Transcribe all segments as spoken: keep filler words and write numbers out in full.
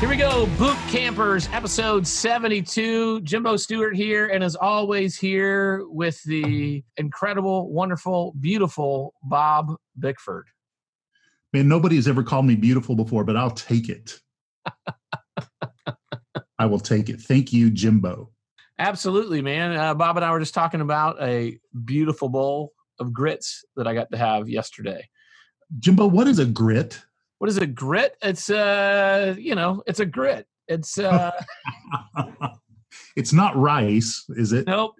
Here we go, Boot Campers, episode seventy-two. Jimbo Stewart here, and as always here with the incredible, wonderful, beautiful Bob Bickford. Man, nobody's ever called me beautiful before, but I'll take it. I will take it. Thank you, Jimbo. Absolutely, man. Uh, Bob and I were just talking about a beautiful bowl of grits that I got to have yesterday. Jimbo, what is a grit? What is a grit? It's uh, you know, it's a grit. It's uh, it's not rice, is it? Nope.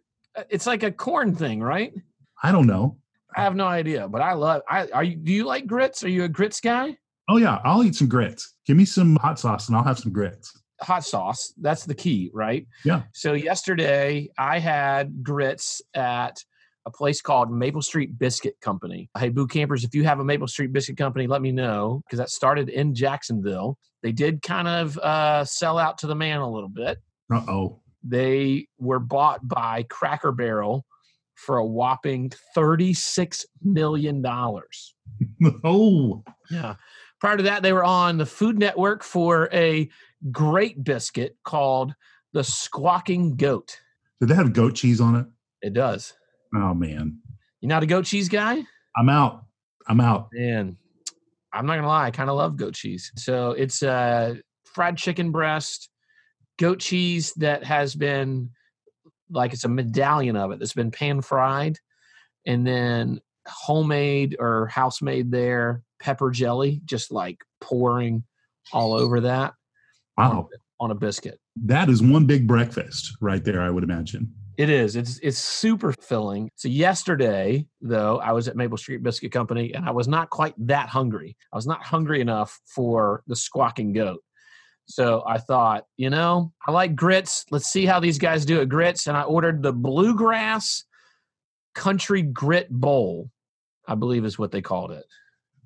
It's like a corn thing, right? I don't know. I have no idea, but I love. I are you? Do you like grits? Are you a grits guy? Oh yeah, I'll eat some grits. Give me some hot sauce, and I'll have some grits. Hot sauce. That's the key, right? Yeah. So yesterday I had grits at a place called Maple Street Biscuit Company. Hey, Boot Campers, if you have a Maple Street Biscuit Company, let me know, because that started in Jacksonville. They did kind of uh, sell out to the man a little bit. Uh-oh. They were bought by Cracker Barrel for a whopping thirty-six million dollars. Oh. Yeah. Prior to that, they were on the Food Network for a great biscuit called the Squawking Goat. Did they have goat cheese on it? It does. Oh, man. You're not a goat cheese guy? I'm out. I'm out. Man, I'm not going to lie. I kind of love goat cheese. So it's uh, fried chicken breast, goat cheese that has been, like it's a medallion of it that's been pan-fried, and then homemade or house-made there pepper jelly, just like pouring all over that. Wow. On a, on a biscuit. That is one big breakfast right there, I would imagine. It is. It's it's super filling. So yesterday, though, I was at Maple Street Biscuit Company, and I was not quite that hungry. I was not hungry enough for the Squawking Goat. So I thought, you know, I like grits. Let's see how these guys do at grits. And I ordered the Bluegrass Country Grit Bowl, I believe is what they called it.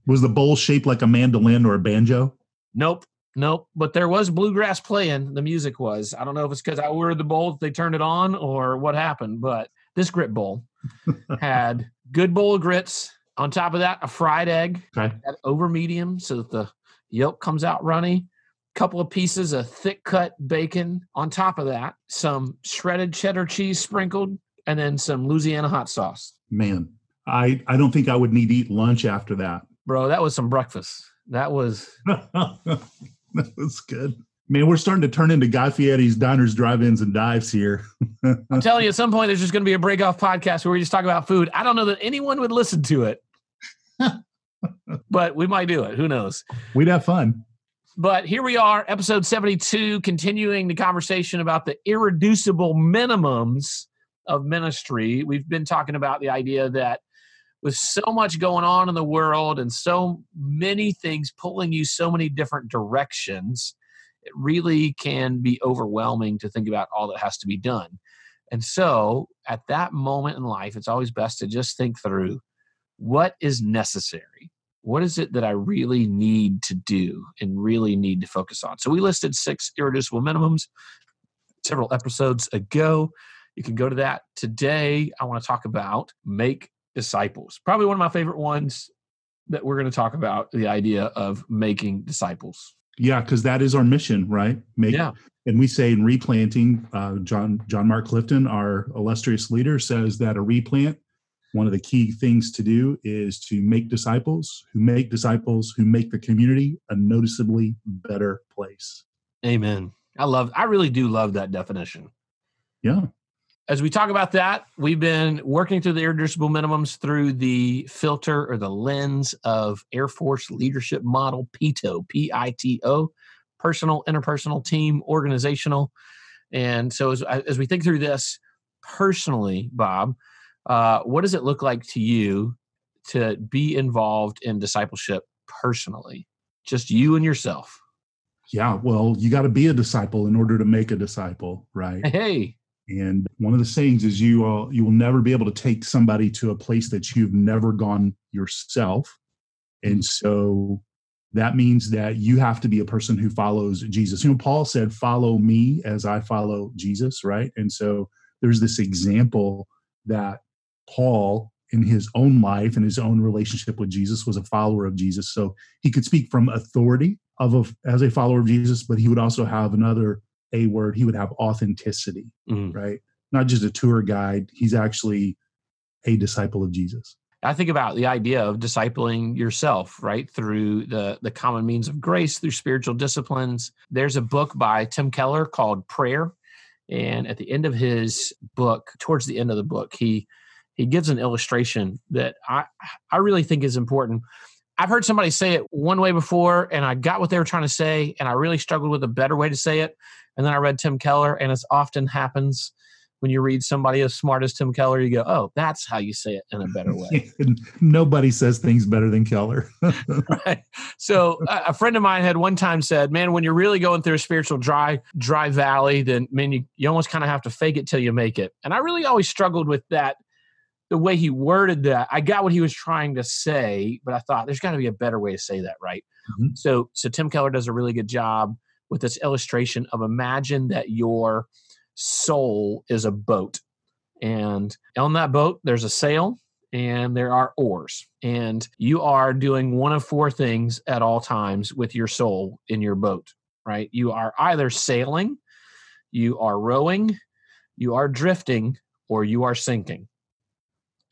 Was the bowl shaped like a mandolin or a banjo? Nope. Nope, but there was bluegrass playing. The music was. I don't know if it's because I ordered the bowl, if they turned it on, or what happened. But this grit bowl had good bowl of grits. On top of that, a fried egg, okay, over medium, so that the yolk comes out runny. Couple of pieces of thick cut bacon. On top of that, some shredded cheddar cheese sprinkled, and then some Louisiana hot sauce. Man, I I don't think I would need to eat lunch after that, bro. That was some breakfast. That was. That was good. Man, we're starting to turn into Guy Fieri's Diners, Drive-Ins, and Dives here. I'm telling you, at some point, there's just going to be a break-off podcast where we just talk about food. I don't know that anyone would listen to it, but we might do it. Who knows? We'd have fun. But here we are, episode seventy-two, continuing the conversation about the irreducible minimums of ministry. We've been talking about the idea that with so much going on in the world and so many things pulling you so many different directions, it really can be overwhelming to think about all that has to be done. And so at that moment in life, it's always best to just think through what is necessary. What is it that I really need to do and really need to focus on? So we listed six irreducible minimums several episodes ago. You can go to that. Today, I want to talk about make disciples. Probably one of my favorite ones that we're going to talk about, the idea of making disciples. Yeah, because that is our mission, right? Make, yeah. And we say in replanting, uh, John John Mark Clifton, our illustrious leader, says that a replant, one of the key things to do is to make disciples who make disciples who make the community a noticeably better place. Amen. I love, I really do love that definition. Yeah. As we talk about that, we've been working through the irreducible minimums through the filter or the lens of Air Force Leadership Model, PITO, P I T O, personal, interpersonal, team, organizational. And so as, as we think through this personally, Bob, uh, what does it look like to you to be involved in discipleship personally? Just you and yourself. Yeah, well, you got to be a disciple in order to make a disciple, right? Hey. And one of the sayings is you, uh, you will never be able to take somebody to a place that you've never gone yourself. And so that means that you have to be a person who follows Jesus. You know, Paul said, follow me as I follow Jesus, right? And so there's this example that Paul in his own life and his own relationship with Jesus was a follower of Jesus. So he could speak from authority of a, as a follower of Jesus, but he would also have another A word. He would have authenticity, mm. right? Not just a tour guide. He's actually a disciple of Jesus. I think about the idea of discipling yourself, right? Through the, the common means of grace, through spiritual disciplines. There's a book by Tim Keller called Prayer. And at the end of his book, towards the end of the book, he He gives an illustration that I, I really think is important. I've heard somebody say it one way before, and I got what they were trying to say, and I really struggled with a better way to say it. And then I read Tim Keller, and it often happens when you read somebody as smart as Tim Keller, you go, oh, that's how you say it in a better way. Nobody says things better than Keller. Right. So a friend of mine had one time said, man, when you're really going through a spiritual dry dry valley, then man, you, you almost kind of have to fake it till you make it. And I really always struggled with that. The way he worded that, I got what he was trying to say, but I thought there's got to be a better way to say that, right? Mm-hmm. So, so Tim Keller does a really good job with this illustration of imagine that your soul is a boat. And on that boat, there's a sail and there are oars. And you are doing one of four things at all times with your soul in your boat, right? You are either sailing, you are rowing, you are drifting, or you are sinking.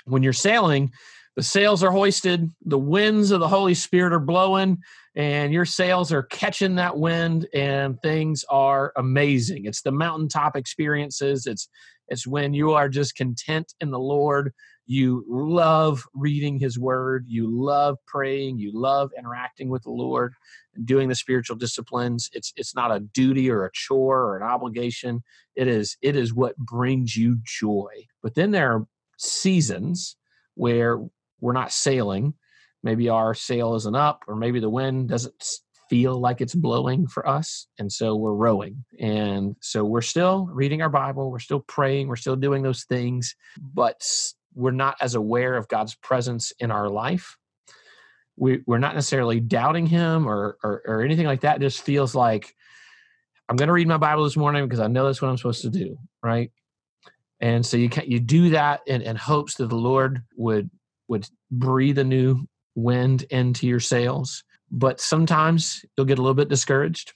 When you're sailing, the sails are hoisted, the winds of the Holy Spirit are blowing, and your sails are catching that wind, and things are amazing. It's the mountaintop experiences. It's it's when you are just content in the Lord. You love reading His Word. You love praying. You love interacting with the Lord and doing the spiritual disciplines. It's it's not a duty or a chore or an obligation. It is it is what brings you joy. But then there are seasons where we're not sailing. Maybe our sail isn't up, or maybe the wind doesn't feel like it's blowing for us. And so we're rowing. And so we're still reading our Bible. We're still praying. We're still doing those things, but we're not as aware of God's presence in our life. We, we're not necessarily doubting Him or, or, or anything like that. It just feels like I'm going to read my Bible this morning because I know that's what I'm supposed to do, right? And so you can, you do that in, in hopes that the Lord would would breathe a new wind into your sails. But sometimes you'll get a little bit discouraged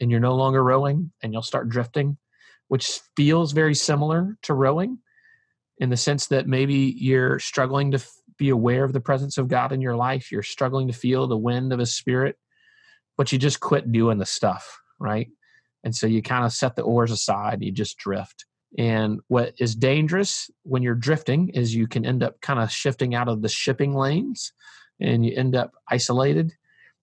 and you're no longer rowing and you'll start drifting, which feels very similar to rowing in the sense that maybe you're struggling to f- be aware of the presence of God in your life. You're struggling to feel the wind of His Spirit, but you just quit doing the stuff, right? And so you kind of set the oars aside and you just drift. And what is dangerous when you're drifting is you can end up kind of shifting out of the shipping lanes and you end up isolated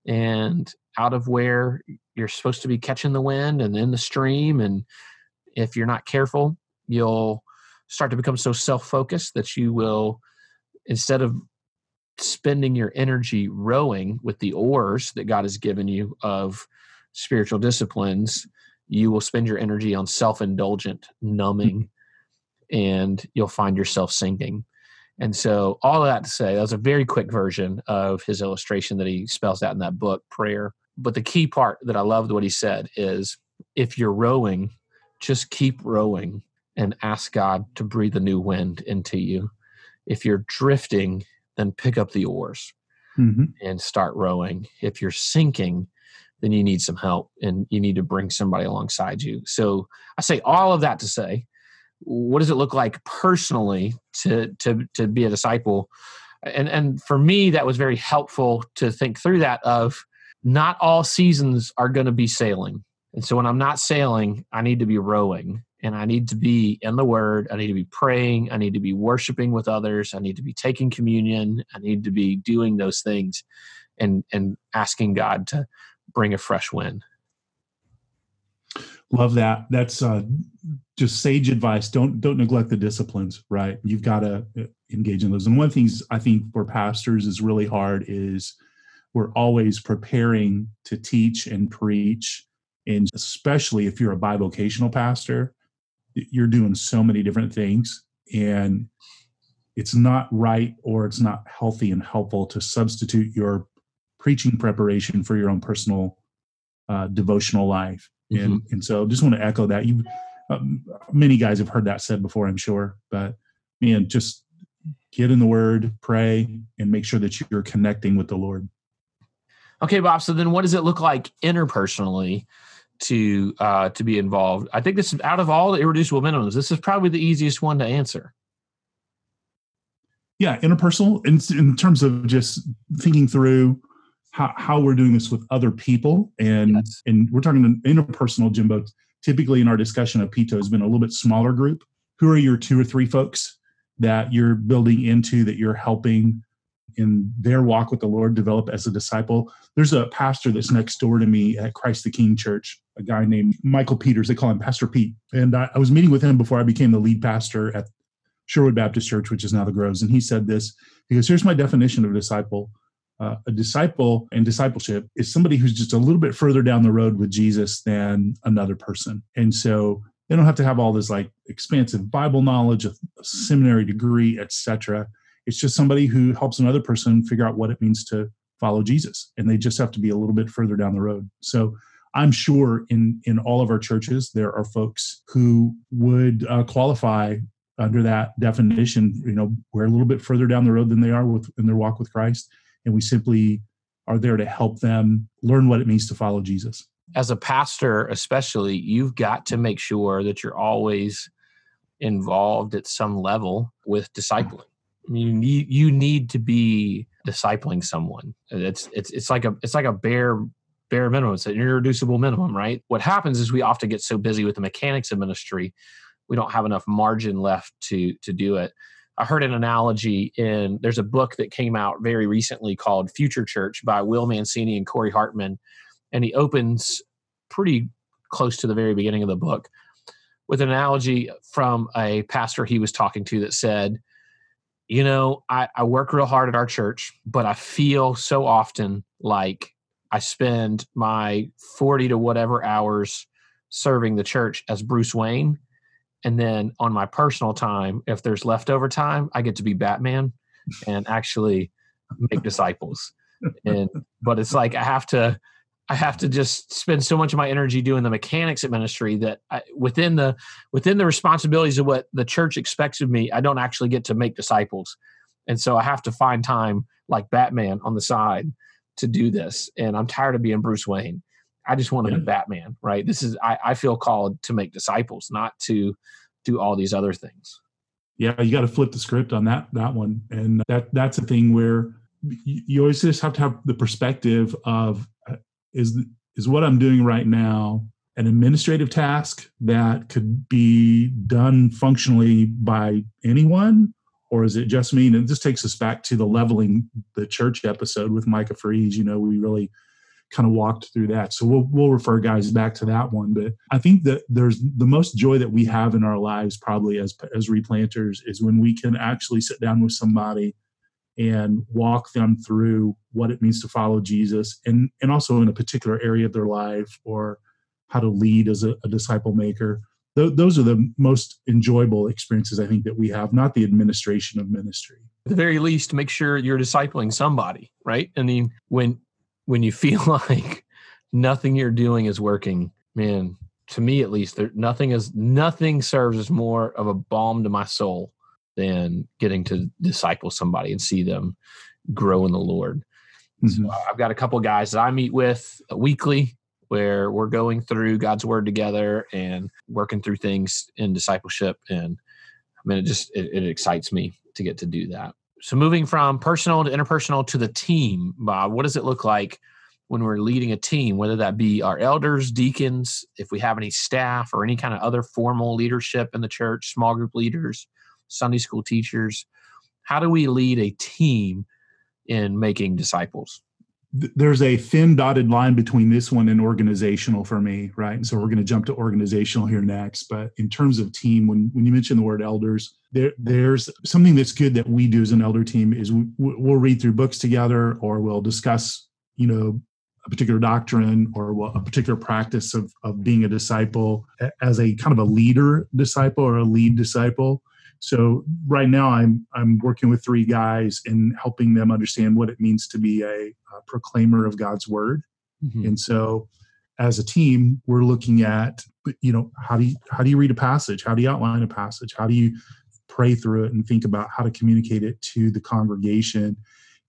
and out of where you're supposed to be catching the wind and in the stream. And if you're not careful, you'll start to become so self-focused that you will, instead of spending your energy rowing with the oars that God has given you of spiritual disciplines, you will spend your energy on self-indulgent numbing, and you'll find yourself sinking. And so all of that to say, that was a very quick version of his illustration that he spells out in that book, Prayer. But the key part that I loved what he said is, if you're rowing, just keep rowing and ask God to breathe a new wind into you. If you're drifting, then pick up the oars mm-hmm. and start rowing. If you're sinking, then you need some help and you need to bring somebody alongside you. So I say all of that to say, what does it look like personally to to to be a disciple? And and for me, that was very helpful to think through that of not all seasons are going to be sailing. And so when I'm not sailing, I need to be rowing and I need to be in the Word. I need to be praying. I need to be worshiping with others. I need to be taking communion. I need to be doing those things and and asking God to bring a fresh wind. Love that. That's uh, just sage advice. Don't don't neglect the disciplines, right? You've got to engage in those. And one of the things I think for pastors is really hard is we're always preparing to teach and preach. And especially if you're a bivocational pastor, you're doing so many different things, and it's not right or it's not healthy and helpful to substitute your preaching preparation for your own personal uh, devotional life. Mm-hmm. And and so just want to echo that. You, um, many guys have heard that said before, I'm sure, but man, just get in the Word, pray, and make sure that you're connecting with the Lord. Okay, Bob. So then what does it look like interpersonally to uh, to be involved? I think this is, out of all the irreducible minimums, this is probably the easiest one to answer. Yeah, interpersonal in, in terms of just thinking through how, how we're doing this with other people. And yes. and we're talking interpersonal, Jimbo. Typically in our discussion of PITO has been a little bit smaller group. Who are your two or three folks that you're building into, that you're helping in their walk with the Lord, develop as a disciple? There's a pastor that's next door to me at Christ the King Church, a guy named Michael Peters. They call him Pastor Pete. And I, I was meeting with him before I became the lead pastor at Sherwood Baptist Church, which is now the Groves. And he said this, he goes, here's my definition of a disciple. Uh, a disciple and discipleship is somebody who's just a little bit further down the road with Jesus than another person. And so they don't have to have all this like expansive Bible knowledge, a seminary degree, et cetera. It's just somebody who helps another person figure out what it means to follow Jesus. And they just have to be a little bit further down the road. So I'm sure in, in all of our churches, there are folks who would uh, qualify under that definition. You know, we're a little bit further down the road than they are with, in their walk with Christ. And we simply are there to help them learn what it means to follow Jesus. As a pastor, especially, you've got to make sure that you're always involved at some level with discipling. You need you need to be discipling someone. It's it's it's like a it's like a bare bare minimum. It's an irreducible minimum, right? What happens is we often get so busy with the mechanics of ministry, we don't have enough margin left to to do it. I heard an analogy in there's a book that came out very recently called Future Church by Will Mancini and Corey Hartman, and he opens pretty close to the very beginning of the book with an analogy from a pastor he was talking to that said, you know, I, I work real hard at our church, but I feel so often like I spend my forty to whatever hours serving the church as Bruce Wayne. And then on my personal time, if there's leftover time, I get to be Batman and actually make disciples. And but it's like I have to I have to just spend so much of my energy doing the mechanics of ministry that I, within the within the responsibilities of what the church expects of me, I don't actually get to make disciples. And so I have to find time like Batman on the side to do this. And I'm tired of being Bruce Wayne. I just want to yeah. be Batman, right? This is, I, I feel called to make disciples, not to do all these other things. Yeah. You got to flip the script on that, that one. And that, that's a thing where you always just have to have the perspective of, Is is what I'm doing right now an administrative task that could be done functionally by anyone, or is it just me? And it just takes us back to the leveling the church episode with Micah Freeze. You know, we really kind of walked through that. So we'll we'll refer guys back to that one. But I think that there's the most joy that we have in our lives probably as as replanters is when we can actually sit down with somebody and walk them through what it means to follow Jesus, and, and also in a particular area of their life, or how to lead as a, a disciple maker. Th- those are the most enjoyable experiences, I think, that we have, not the administration of ministry. At the very least, make sure you're discipling somebody, right? I mean, when when you feel like nothing you're doing is working, man, to me at least, there, nothing is nothing serves as more of a balm to my soul than getting to disciple somebody and see them grow in the Lord. Mm-hmm. So I've got a couple of guys that I meet with weekly where we're going through God's word together and working through things in discipleship. And I mean, it just, it, it excites me to get to do that. So moving from personal to interpersonal to the team, Bob, what does it look like when we're leading a team, whether that be our elders, deacons, if we have any staff or any kind of other formal leadership in the church, small group leaders, Sunday school teachers? How do we lead a team in making disciples? There's a thin dotted line between this one and organizational for me, right? And so we're going to jump to organizational here next. But in terms of team, when, when you mention the word elders, there there's something that's good that we do as an elder team is we, we'll read through books together, or we'll discuss, you know, a particular doctrine or a particular practice of, of being a disciple as a kind of a leader disciple or a lead disciple. So right now I'm I'm working with three guys and helping them understand what it means to be a, a proclaimer of God's word. Mm-hmm. And so as a team, we're looking at, you know, how do you, how do you read a passage? How do you outline a passage? How do you pray through it and think about how to communicate it to the congregation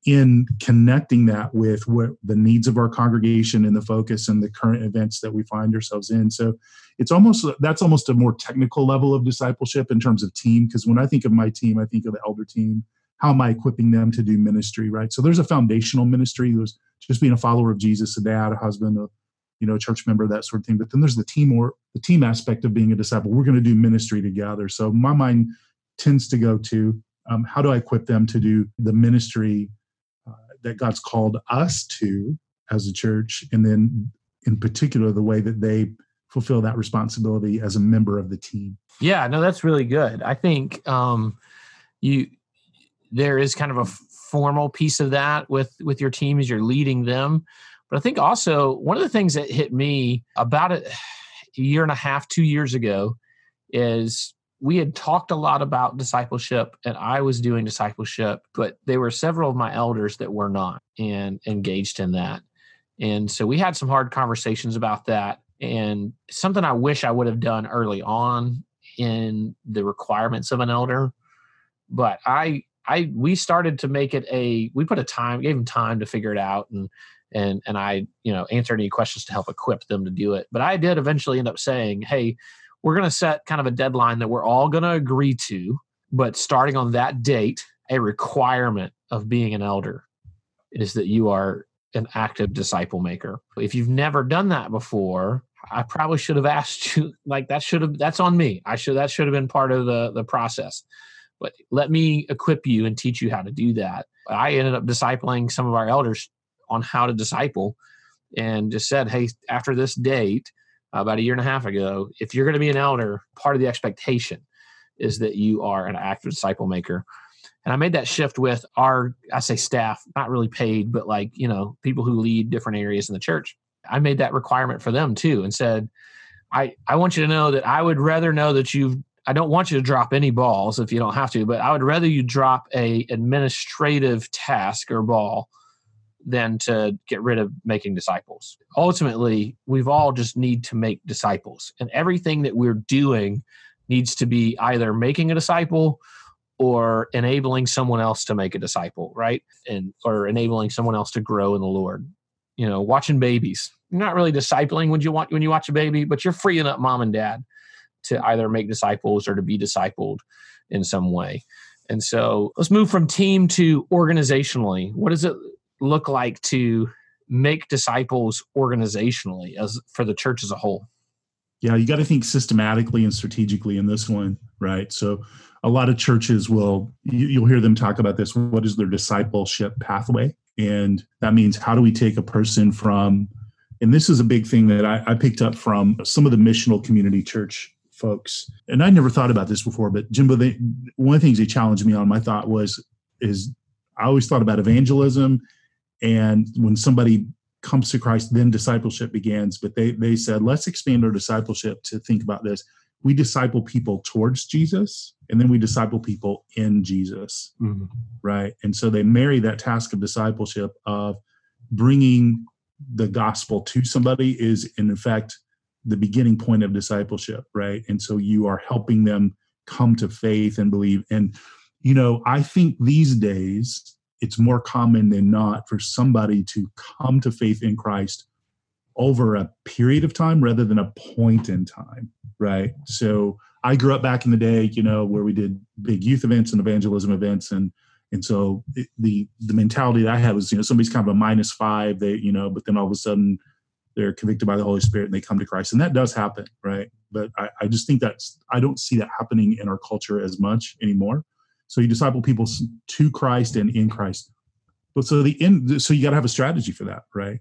in connecting that with what the needs of our congregation and the focus and the current events that we find ourselves in. So it's almost, that's almost a more technical level of discipleship in terms of team. Because when I think of my team, I think of the elder team. How am I equipping them to do ministry, right? So there's a foundational ministry. There's just being a follower of Jesus, a dad, a husband, a you know, church member, that sort of thing. But then there's the team or the team aspect of being a disciple. We're going to do ministry together. So my mind tends to go to um, how do I equip them to do the ministry uh, that God's called us to as a church? And then in particular, the way that they fulfill that responsibility as a member of the team. Yeah, no, that's really good. I think um, you, there is kind of a formal piece of that with, with your team as you're leading them. But I think also one of the things that hit me about a year and a half, two years ago, is we had talked a lot about discipleship and I was doing discipleship, but there were several of my elders that were not and engaged in that. And so we had some hard conversations about that, and something I wish I would have done early on in the requirements of an elder. But I, I, we started to make it a, we put a time, gave them time to figure it out. And And and I, you know, answered any questions to help equip them to do it. But I did eventually end up saying, hey, we're going to set kind of a deadline that we're all going to agree to, but starting on that date, a requirement of being an elder is that you are an active disciple maker. If you've never done that before, I probably should have asked you, like that should have, that's on me. I should, that should have been part of the, the process. But let me equip you and teach you how to do that. I ended up discipling some of our elders on how to disciple, and just said, hey, after this date, about a year and a half ago, if you're going to be an elder, part of the expectation is that you are an active disciple maker. And I made that shift with our, I say staff, not really paid, but like, you know, people who lead different areas in the church. I made that requirement for them too, and said, I, I want you to know that I would rather know that you've, I don't want you to drop any balls if you don't have to, but I would rather you drop a administrative task or ball than to get rid of making disciples. Ultimately, we've all just need to make disciples. And everything that we're doing needs to be either making a disciple or enabling someone else to make a disciple, right? And or enabling someone else to grow in the Lord. You know, watching babies. You're not really discipling when you want when you watch a baby, but you're freeing up mom and dad to either make disciples or to be discipled in some way. And so let's move from team to organizationally. What is it look like to make disciples organizationally as for the church as a whole? Yeah, you got to think systematically and strategically in this one, right? So a lot of churches will, you'll hear them talk about this. What is their discipleship pathway? And that means how do we take a person from, and this is a big thing that I, I picked up from some of the missional community church folks. And I never thought about this before, but Jimbo, they, one of the things they challenged me on, my thought was, is I always thought about evangelism. And when somebody comes to Christ, then discipleship begins. But they they said, let's expand our discipleship to think about this. We disciple people towards Jesus, and then we disciple people in Jesus, mm-hmm. right? And so they marry that task of discipleship of bringing the gospel to somebody is, in effect, the beginning point of discipleship, right? And so you are helping them come to faith and believe. And, you know, I think these days, it's more common than not for somebody to come to faith in Christ over a period of time rather than a point in time, right? So I grew up back in the day, you know, where we did big youth events and evangelism events. And and so it, the the mentality that I had was, you know, somebody's kind of a minus five, they, you know, but then all of a sudden they're convicted by the Holy Spirit and they come to Christ. And that does happen, right? But I, I just think that's, I don't see that happening in our culture as much anymore. So you disciple people to Christ and in Christ. But so the end, so you got to have a strategy for that, right?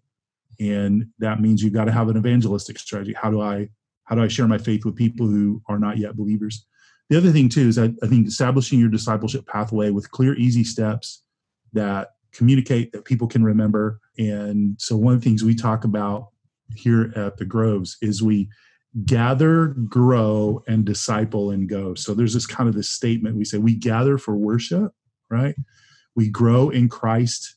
And that means you've got to have an evangelistic strategy. How do I how do I share my faith with people who are not yet believers? The other thing too is I, I think establishing your discipleship pathway with clear, easy steps that communicate that people can remember And so one of the things we talk about here at the Groves is we gather, grow, and disciple and go. So there's this kind of this statement. We say we gather for worship, right? We grow in Christ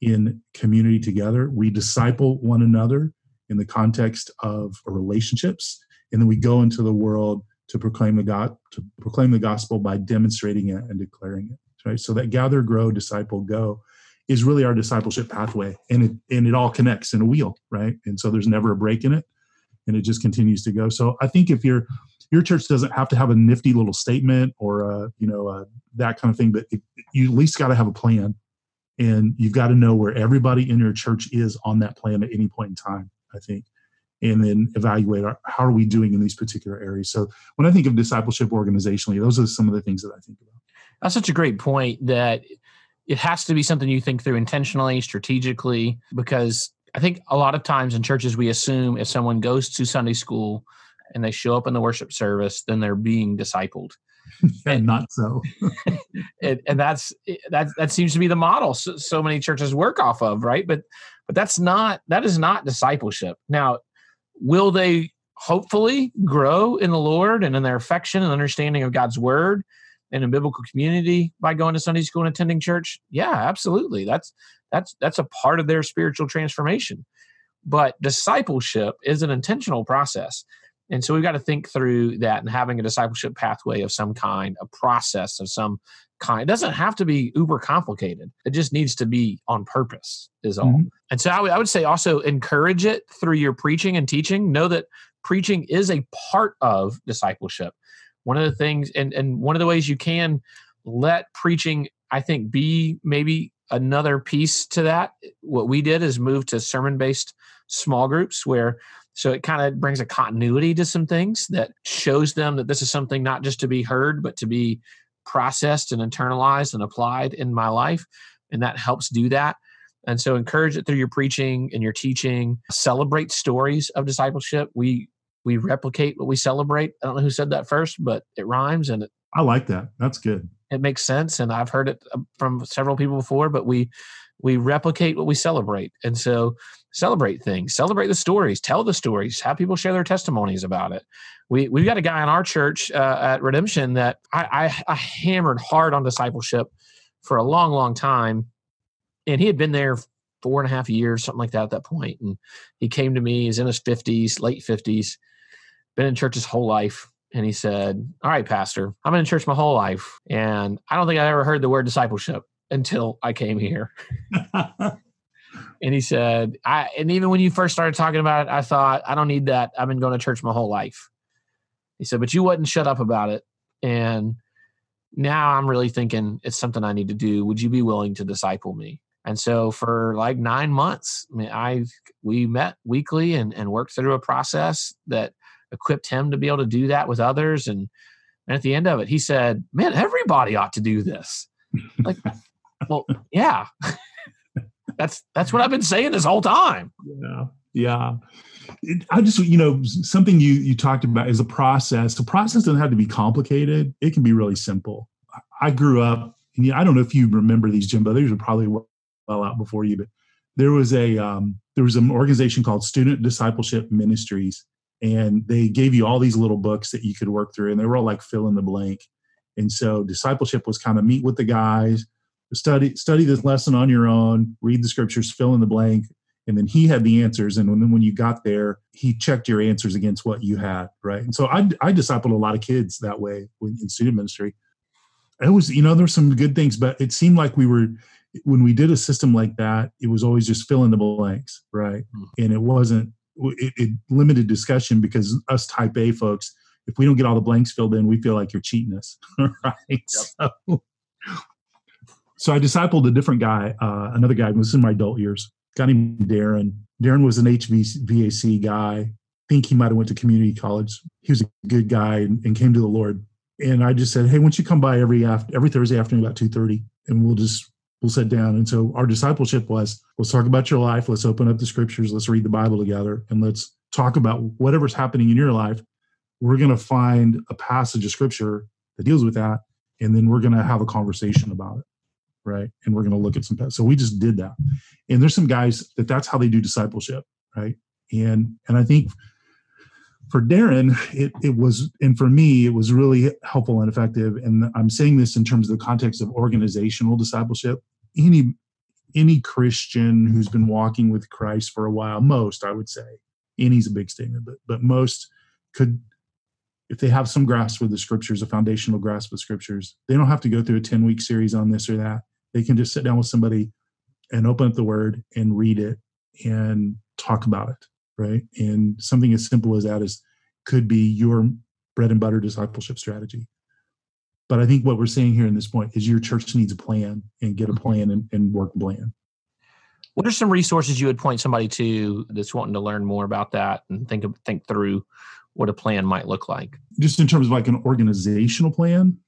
in community together. We disciple one another in the context of relationships. And then we go into the world to proclaim the God, to proclaim the gospel by demonstrating it and declaring it, right? So that gather, grow, disciple, go is really our discipleship pathway. And it, and it all connects in a wheel, right? And so there's never a break in it. And it just continues to go. So I think if your your church doesn't have to have a nifty little statement or a, you know a, that kind of thing, but it, you at least got to have a plan, and you've got to know where everybody in your church is on that plan at any point in time. I think, and then evaluate our, how are we doing in these particular areas. So when I think of discipleship organizationally, those are some of the things that I think about. That's such a great point that it has to be something you think through intentionally, strategically, because I think a lot of times in churches, we assume if someone goes to Sunday school and they show up in the worship service, then they're being discipled. And not so. and, and that's, that, that seems to be the model so, so many churches work off of, right? But, but that's not, that is not discipleship. Now, will they hopefully grow in the Lord and in their affection and understanding of God's word and in biblical community by going to Sunday school and attending church? Yeah, absolutely. That's, That's that's a part of their spiritual transformation. But discipleship is an intentional process. And so we've got to think through that and having a discipleship pathway of some kind, a process of some kind. It doesn't have to be uber complicated. It just needs to be on purpose is all. Mm-hmm. And so I, w- I would say also encourage it through your preaching and teaching. Know that preaching is a part of discipleship. One of the things, and, and one of the ways you can let preaching, I think, be maybe another piece to that, what we did is move to sermon-based small groups where, so it kind of brings a continuity to some things that shows them that this is something not just to be heard, but to be processed and internalized and applied in my life. And that helps do that. And so encourage it through your preaching and your teaching. Celebrate stories of discipleship. We we replicate what we celebrate. I don't know who said that first, but it rhymes. and it, I like that. That's good. It makes sense, and I've heard it from several people before, but we we replicate what we celebrate. And so celebrate things, celebrate the stories, tell the stories, have people share their testimonies about it. We, we've got a guy in our church uh, at Redemption that I, I, I hammered hard on discipleship for a long, long time, and he had been there four and a half years, something like that at that point. And he came to me, he's in his fifties, late fifties, been in church his whole life. And he said, all right, Pastor, I've been in church my whole life, and I don't think I ever heard the word discipleship until I came here. And he said, I, and even when you first started talking about it, I thought, I don't need that. I've been going to church my whole life. He said, but you wouldn't shut up about it. And now I'm really thinking it's something I need to do. Would you be willing to disciple me? And so for like nine months, I mean, I we met weekly and, and worked through a process that equipped him to be able to do that with others. And, and at the end of it, he said, man, everybody ought to do this. Like, well, yeah, that's, that's what I've been saying this whole time. Yeah. Yeah. It, I just, you know, something you, you talked about is a process. The process doesn't have to be complicated. It can be really simple. I grew up, and I don't know if you remember these, Jim, but these were probably well out before you, but there was a, um, there was an organization called Student Discipleship Ministries. And they gave you all these little books that you could work through, and they were all like fill in the blank. And so discipleship was kind of meet with the guys, study study this lesson on your own, read the scriptures, fill in the blank. And then he had the answers. And then when you got there, he checked your answers against what you had, right? And so I, I discipled a lot of kids that way in student ministry. It was, you know, there were some good things, but it seemed like we were, when we did a system like that, it was always just fill in the blanks, right? Mm-hmm. And it wasn't, It, it limited discussion because us type A folks, if we don't get all the blanks filled in, we feel like you're cheating us. Right? Yep. So, so I discipled a different guy, uh, another guy, this is in my adult years, a guy named Darren. Darren was an H V A C guy. I think he might have went to community college. He was a good guy and, and came to the Lord. And I just said, hey, why don't you come by every after, every Thursday afternoon about two thirty, and we'll just we'll sit down. And so our discipleship was, let's talk about your life. Let's open up the scriptures. Let's read the Bible together. And let's talk about whatever's happening in your life. We're going to find a passage of scripture that deals with that. And then we're going to have a conversation about it. right? And we're going to look at some pets. So we just did that. And there's some guys that that's how they do discipleship, right? And and I think for Darren, it it was, and for me, it was really helpful and effective. And I'm saying this in terms of the context of organizational discipleship. Any any Christian who's been walking with Christ for a while, most, I would say, any's a big statement, but but most could, if they have some grasp of the scriptures, a foundational grasp of scriptures, they don't have to go through a ten-week series on this or that. They can just sit down with somebody and open up the word and read it and talk about it, right? And something as simple as that is could be your bread and butter discipleship strategy. But I think what we're saying here in this point is your church needs a plan, and get a plan and, and work a plan. What are some resources you would point somebody to that's wanting to learn more about that and think of, think through what a plan might look like? Just in terms of like an organizational plan?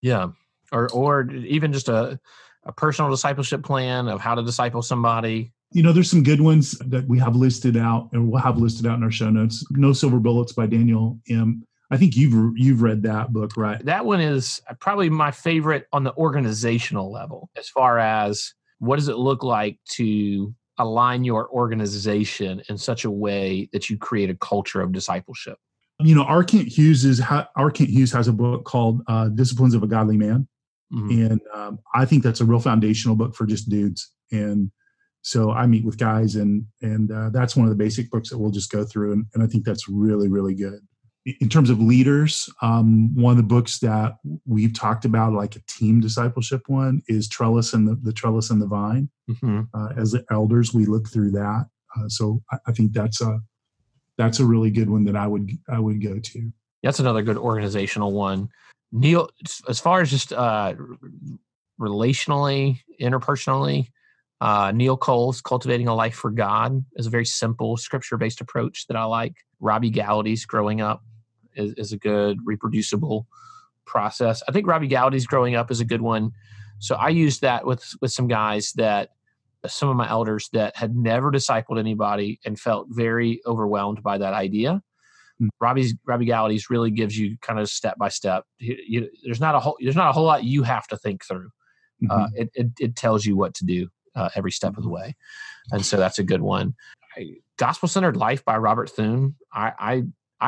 Yeah. Or or even just a, a personal discipleship plan of how to disciple somebody. You know, there's some good ones that we have listed out and we'll have listed out in our show notes. No Silver Bullets by Daniel M. I think you've you've read that book, right? That one is probably my favorite on the organizational level as far as what does it look like to align your organization in such a way that you create a culture of discipleship. You know, R. Kent Hughes is ha- R. Kent Hughes has a book called uh, Disciplines of a Godly Man, mm-hmm. and um, I think that's a real foundational book for just dudes. And so I meet with guys, and and uh, that's one of the basic books that we'll just go through, and, and I think that's really really good. In terms of leaders, um, one of the books that we've talked about, like a team discipleship one, is Trellis and the, the Trellis and the Vine. Mm-hmm. Uh, as the elders, we look through that. Uh, so I, I think that's a that's a really good one that I would I would go to. That's another good organizational one. Neil, as far as just uh, relationally, interpersonally, uh, Neil Cole's Cultivating a Life for God is a very simple scripture-based approach that I like. Robbie Gowdy's Growing Up is, is a good reproducible process. I think Robbie Gowdy's Growing Up is a good one. So I used that with, with some guys that some of my elders that had never discipled anybody and felt very overwhelmed by that idea. Mm-hmm. Robbie's Robbie Gowdy's really gives you kind of step by step. You, you, there's not a whole there's not a whole lot you have to think through. Mm-hmm. Uh, it, it it tells you what to do uh, every step of the way, and so that's a good one. I, Gospel-Centered Life by Robert Thune. I I,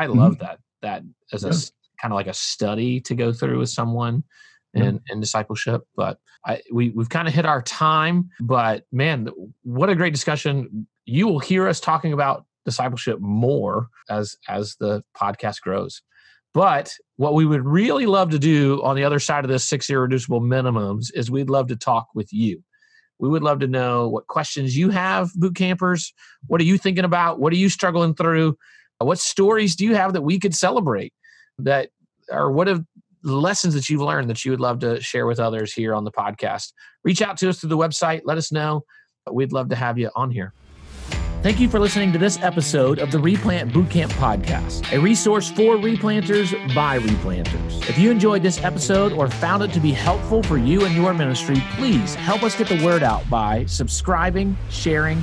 I love mm-hmm. that that as a yeah. kind of like a study to go through with someone in, yeah. in discipleship. But I, we, we've kind of hit our time, but man, what a great discussion. You will hear us talking about discipleship more as, as the podcast grows. But what we would really love to do on the other side of this six irreducible minimums is we'd love to talk with you. We would love to know what questions you have, boot campers. What are you thinking about? What are you struggling through? What stories do you have that we could celebrate? That, or what have lessons that you've learned that you would love to share with others here on the podcast? Reach out to us through the website. Let us know. We'd love to have you on here. Thank you for listening to this episode of the Replant Bootcamp Podcast, a resource for replanters by replanters. If you enjoyed this episode or found it to be helpful for you and your ministry, please help us get the word out by subscribing, sharing,